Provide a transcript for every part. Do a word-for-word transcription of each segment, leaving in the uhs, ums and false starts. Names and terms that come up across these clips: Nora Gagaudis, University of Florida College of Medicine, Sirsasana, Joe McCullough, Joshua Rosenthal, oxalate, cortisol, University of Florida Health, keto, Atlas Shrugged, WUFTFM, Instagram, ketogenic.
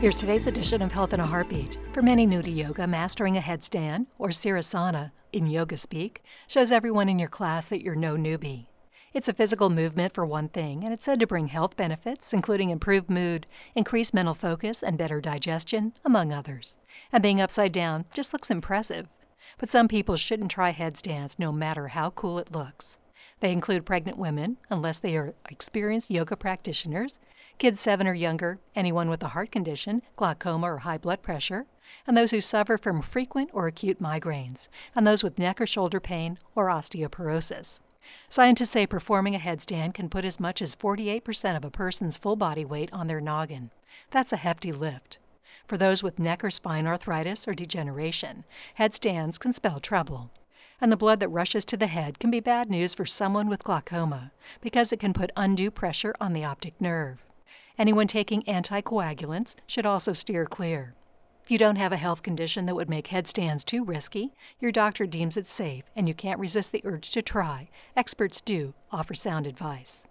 Here's today's edition of Health in a Heartbeat. For many new to yoga, mastering a headstand, or Sirsasana in yoga speak, shows everyone in your class that you're no newbie. It's a physical movement for one thing, and it's said to bring health benefits, including improved mood, increased mental focus, and better digestion, among others. And being upside down just looks impressive. But some people shouldn't try headstands no matter how cool it looks. They include pregnant women, unless they are experienced yoga practitioners, kids seven or younger, anyone with a heart condition, glaucoma or high blood pressure, and those who suffer from frequent or acute migraines, and those with neck or shoulder pain or osteoporosis. Scientists say performing a headstand can put as much as forty-eight percent of a person's full body weight on their noggin. That's a hefty lift. For those with neck or spine arthritis or degeneration, headstands can spell trouble. And the blood that rushes to the head can be bad news for someone with glaucoma because it can put undue pressure on the optic nerve. Anyone taking anticoagulants should also steer clear. If you don't have a health condition that would make headstands too risky, your doctor deems it safe and you can't resist the urge to try. Experts do offer sound advice.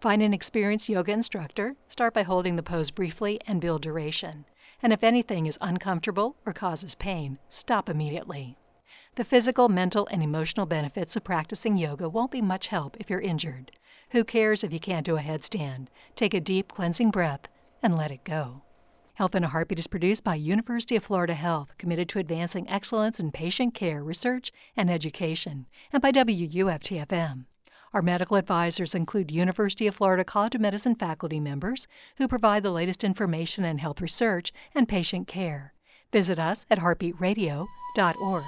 Find an experienced yoga instructor, start by holding the pose briefly and build duration. And if anything is uncomfortable or causes pain, stop immediately. The physical, mental, and emotional benefits of practicing yoga won't be much help if you're injured. Who cares if you can't do a headstand? Take a deep cleansing breath and let it go. Health in a Heartbeat is produced by University of Florida Health, committed to advancing excellence in patient care, research, and education, and by W U F T F M. Our medical advisors include University of Florida College of Medicine faculty members who provide the latest information in health research and patient care. Visit us at heartbeat radio dot org.